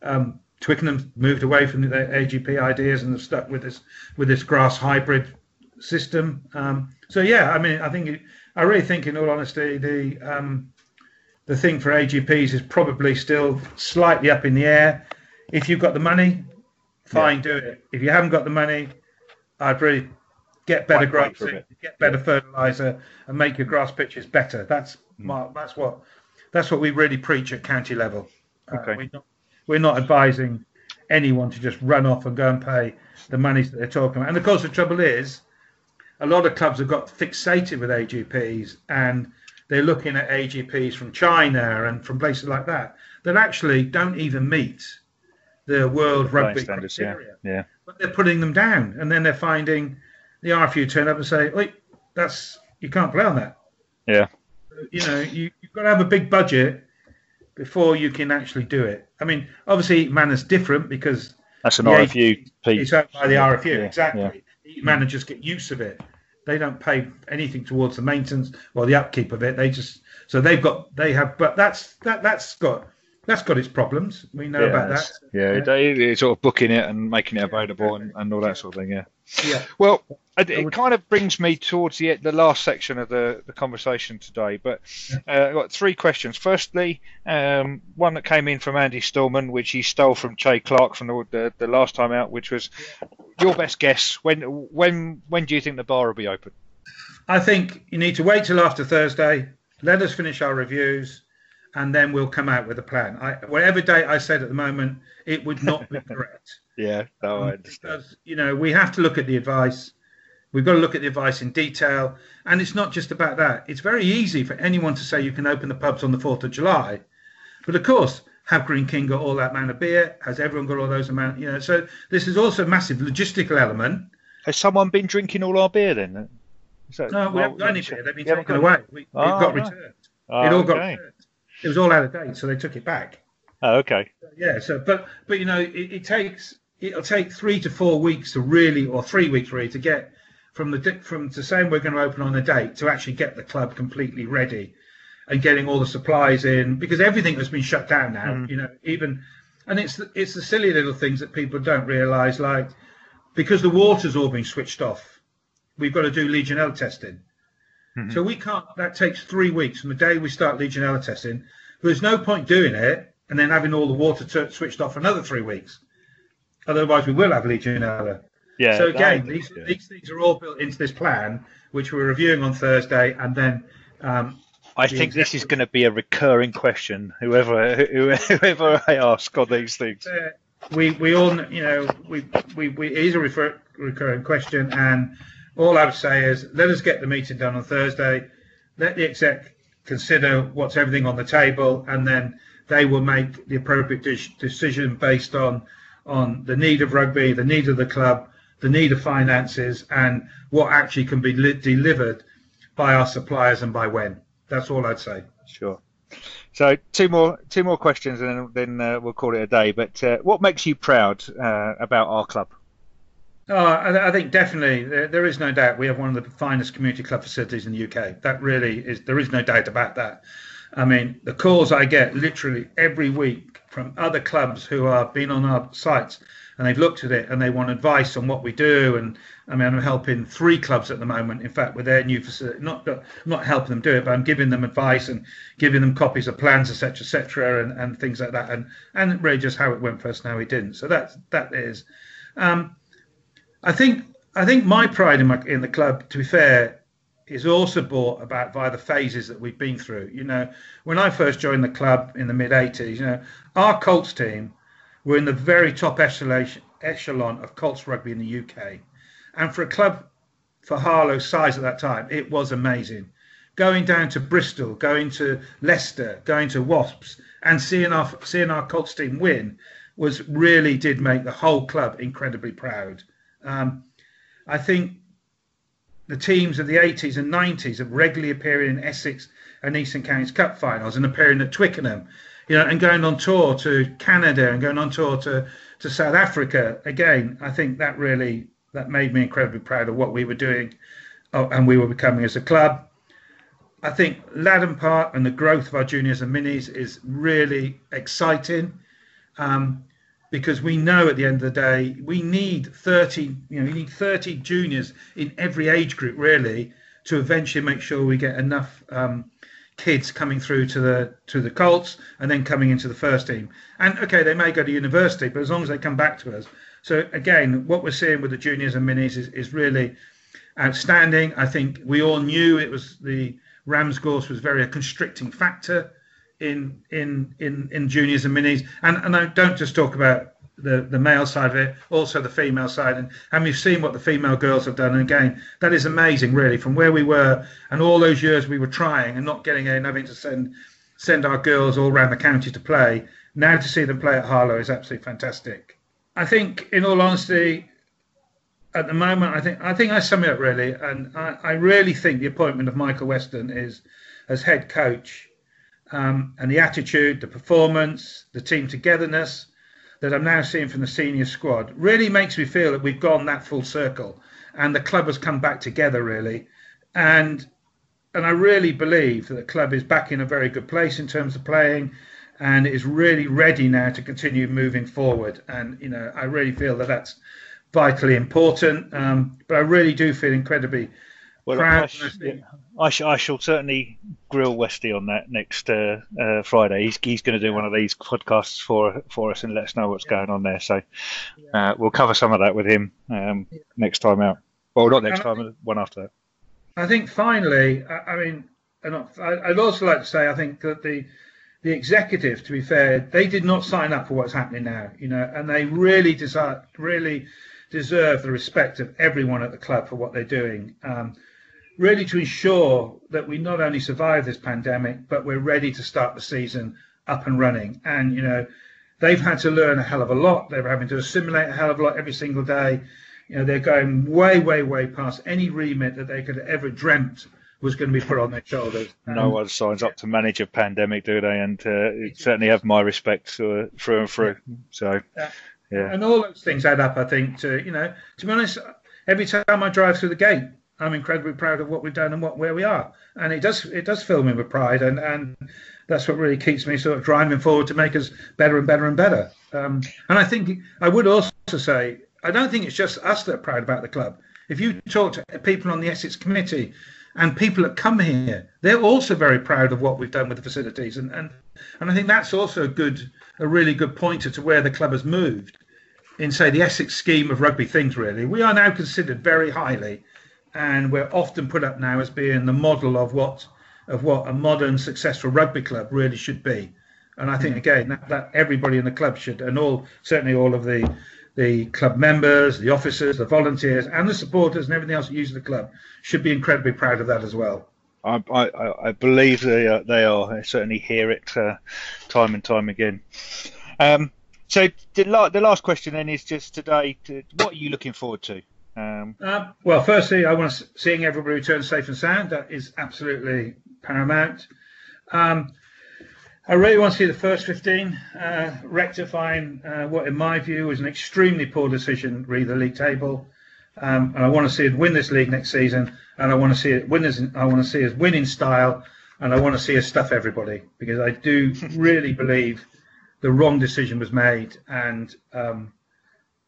Um, Twickenham moved away from their A G P ideas and have stuck with this with this grass hybrid system. Um, so yeah, I mean, I think. It, I really think, in all honesty, the um, the thing for A G Ps is probably still slightly up in the air. If you've got the money, fine, yeah. do it. If you haven't got the money, I'd really get better grass, get better yeah. fertiliser, and make your grass pitches better. That's mm. my, that's what that's what we really preach at county level. Okay. Uh, we're not, we're not advising anyone to just run off and go and pay the monies that they're talking about. And of course, the trouble is, a lot of clubs have got fixated with A G Ps, and they're looking at A G Ps from China and from places like that that actually don't even meet the world rugby standards, criteria. Yeah. Yeah. But they're putting them down, and then they're finding the R F U turn up and say, "Wait, that's you can't play on that." Yeah. You know, you, you've got to have a big budget before you can actually do it. I mean, obviously, Manor's different because that's an R F U. It's owned by the R F U, yeah. exactly. Yeah. Managers get use of it. They don't pay anything towards the maintenance or the upkeep of it. They just so they've got they have, but that's that that's got that's got its problems. We know yeah, about that. Yeah, yeah. They, they sort of booking it and making it available and, and all that sort of thing. Yeah. Yeah. Well, it, it kind of brings me towards the the last section of the, the conversation today. But uh, I've got three questions. Firstly, um, one that came in from Andy Stallman, which he stole from Jay Clark from the, the the last time out, which was your best guess. When when when do you think the bar will be open? I think you need to wait till after Thursday. Let us finish our reviews, and then we'll come out with a plan. I, whatever date I said at the moment, it would not be correct. Yeah, no, um, I understand. Because, you know, we have to look at the advice. We've got to look at the advice in detail. And it's not just about that. It's very easy for anyone to say you can open the pubs on the fourth of July. But, of course, have Green King got all that amount of beer? Has everyone got all those amount? You know, so this is also a massive logistical element. Has someone been drinking all our beer then? So, no, we well, haven't got any beer. They've been taken got... away. We, oh, it got right. returned. Oh, it all okay. got returned. It was all out of date, so they took it back. Oh, okay. Yeah. So, but but you know, it, it takes it'll take three to four weeks to really, or three weeks really, to get from the from to saying we're going to open on a date to actually get the club completely ready and getting all the supplies in, because everything has been shut down now. Mm. You know, even and it's the, it's the silly little things that people don't realise, like because the water's all been switched off, we've got to do Legionella testing. Mm-hmm. So we can't, that takes three weeks from the day we start Legionella testing. There's no point doing it and then having all the water t- switched off for another three weeks. Otherwise, we will have Legionella. Yeah. So again, these, these things are all built into this plan, which we're reviewing on Thursday. And then um, I think this is going to be a recurring question, whoever whoever I ask on these things. Uh, we we all, you know, we, we, we, it is a refer- recurring question. And all I would say is, let us get the meeting done on Thursday. Let the exec consider what's everything on the table, and then they will make the appropriate de- decision based on on the need of rugby, the need of the club, the need of finances, and what actually can be li- delivered by our suppliers and by when. That's all I'd say. Sure. So two more two more questions, and then, then uh, we'll call it a day. But uh, what makes you proud uh, about our club? Oh, I think definitely there, there is no doubt we have one of the finest community club facilities in the U K. That really is, there is no doubt about that. I mean, the calls I get literally every week from other clubs who have been on our sites and they've looked at it and they want advice on what we do. And I mean, I'm helping three clubs at the moment, in fact, with their new facility. Not I'm not helping them do it, but I'm giving them advice and giving them copies of plans, et cetera, et cetera, and, and things like that. And, and really just how it went for us and how it didn't. So that's, that is... Um, I think I think my pride in my, in the club, to be fair, is also brought about by the phases that we've been through. You know, when I first joined the club in the mid eighties, you know, our Colts team were in the very top echelon of Colts rugby in the U K, and for a club for Harlow's size at that time, it was amazing. Going down to Bristol, going to Leicester, going to Wasps, and seeing our seeing our Colts team win was really did make the whole club incredibly proud. Um, I think the teams of the eighties and nineties have regularly appeared in Essex and Eastern Counties Cup finals and appearing at Twickenham, you know, and going on tour to Canada and going on tour to, to South Africa. Again, I think that really, that made me incredibly proud of what we were doing uh, and we were becoming as a club. I think Latton Park and the growth of our juniors and minis is really exciting. Um, Because we know at the end of the day, we need thirty, you know, we need thirty juniors in every age group really to eventually make sure we get enough um, kids coming through to the to the Colts and then coming into the first team. And okay, they may go to university, but as long as they come back to us. So again, what we're seeing with the juniors and minis is, is really outstanding. I think we all knew it was the Ramsgorse was very a constricting factor in in in in juniors and minis, and and I don't just talk about the the male side of it, also the female side, and and we've seen what the female girls have done, and again that is amazing really, from where we were and all those years we were trying and not getting in, having to send send our girls all around the county to play. Now to see them play at Harlow is absolutely fantastic. I think in all honesty at the moment I think I think I sum it up really, and I, I really think the appointment of Michael Weston is as head coach, Um, and the attitude, the performance, the team togetherness that I'm now seeing from the senior squad really makes me feel that we've gone that full circle and the club has come back together really. And and I really believe that the club is back in a very good place in terms of playing and is really ready now to continue moving forward. And, you know, I really feel that that's vitally important. Um, but I really do feel incredibly well, proud. I, sh- I, sh- I shall certainly grill Westy on that next uh, uh, Friday. He's, he's going to do one of these podcasts for for us and let us know what's yeah. going on there. So yeah. uh, we'll cover some of that with him um, yeah. next time out. Well, not next and time, think, one after that. I think finally, I, I mean, I'd also like to say I think that the the executive, to be fair, they did not sign up for what's happening now, you know, and they really deserve, really deserve the respect of everyone at the club for what they're doing, um, really to ensure that we not only survive this pandemic, but we're ready to start the season up and running. And, you know, they've had to learn a hell of a lot. They're having to assimilate a hell of a lot every single day. You know, they're going way, way, way past any remit that they could have ever dreamt was going to be put on their shoulders. Um, no one signs up to manage a pandemic, do they? And uh, it certainly have my respect uh, through and through. So, yeah. yeah. And all those things add up, I think, to, you know, to be honest, every time I drive through the gate, I'm incredibly proud of what we've done and what where we are. And it does it does fill me with pride. And, and that's what really keeps me sort of driving forward to make us better and better and better. Um, and I think I would also say, I don't think it's just us that are proud about the club. If you talk to people on the Essex committee, and people that come here, they're also very proud of what we've done with the facilities. And, and, and I think that's also a good, a really good pointer to where the club has moved in, say, the Essex scheme of rugby things, really. We are now considered very highly, and we're often put up now as being the model of what of what a modern, successful rugby club really should be. And I think, again, that, that everybody in the club should, and all certainly all of the, the club members, the officers, the volunteers, and the supporters, and everything else that uses the club should be incredibly proud of that as well. I, I, I believe they are, they are. I certainly hear it uh, time and time again. Um, so the, la- the last question then is just today: to, what are you looking forward to? Um, uh, well, firstly, I want to, seeing everybody return safe and sound. That is absolutely paramount. Um, I really want to see the first fifteen uh, rectifying uh, what, in my view, was an extremely poor decision read the league table. Um, and I want to see it win this league next season, and I want to see it win. As, I want to see us win in style, and I want to see us stuff everybody, because I do really believe the wrong decision was made, and um,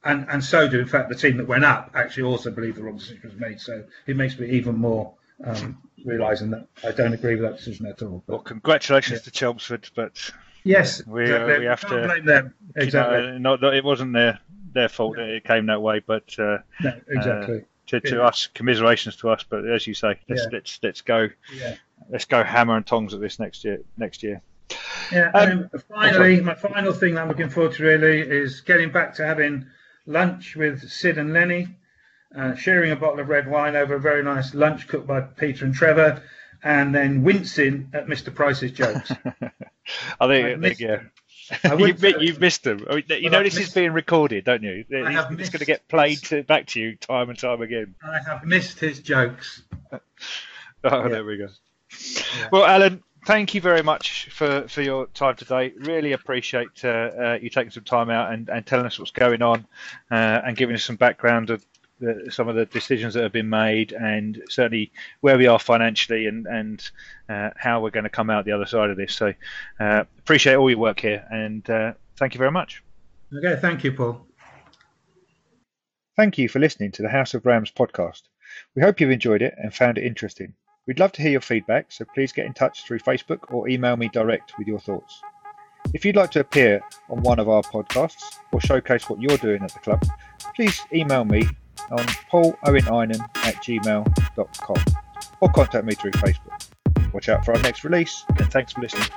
and and so do in fact the team that went up actually also believe the wrong decision was made. So it makes me even more. Um, realising that I don't agree with that decision at all. But, well, congratulations yeah. to Chelmsford, but yes, we, exactly. uh, we have we can't to blame them. Exactly. You know, not, it wasn't their their fault no. that it came that way, but uh, no, exactly. Uh, to, to yeah. us, commiserations to us. But as you say, let's yeah. let's let's go, yeah. let's go hammer and tongs at this next year. Next year. Yeah. Um, and finally, my final thing that I'm looking forward to really is getting back to having lunch with Sid and Lenny. Uh, sharing a bottle of red wine over a very nice lunch cooked by Peter and Trevor, and then wincing at Mister Price's jokes. I think, I think yeah. I you've, been, you've missed them. I mean, you well, know I've this is being recorded, don't you? I it's it's going to get played to, back to you time and time again. I have missed his jokes. oh, yeah. There we go. Yeah. Well, Alan, thank you very much for, for your time today. Really appreciate uh, uh, you taking some time out and, and telling us what's going on uh, and giving us some background of The, some of the decisions that have been made, and certainly where we are financially, and and uh, how we're going to come out the other side of this. So uh, appreciate all your work here, and uh, thank you very much. Okay, thank you, Paul. Thank you for listening to the House of Rams podcast. We hope you've enjoyed it and found it interesting. We'd love to hear your feedback, so please get in touch through Facebook or email me direct with your thoughts. If you'd like to appear on one of our podcasts or showcase what you're doing at the club, please email me on paul owen inan at gmail dot com or contact me through Facebook. Watch out for our next release, and thanks for listening.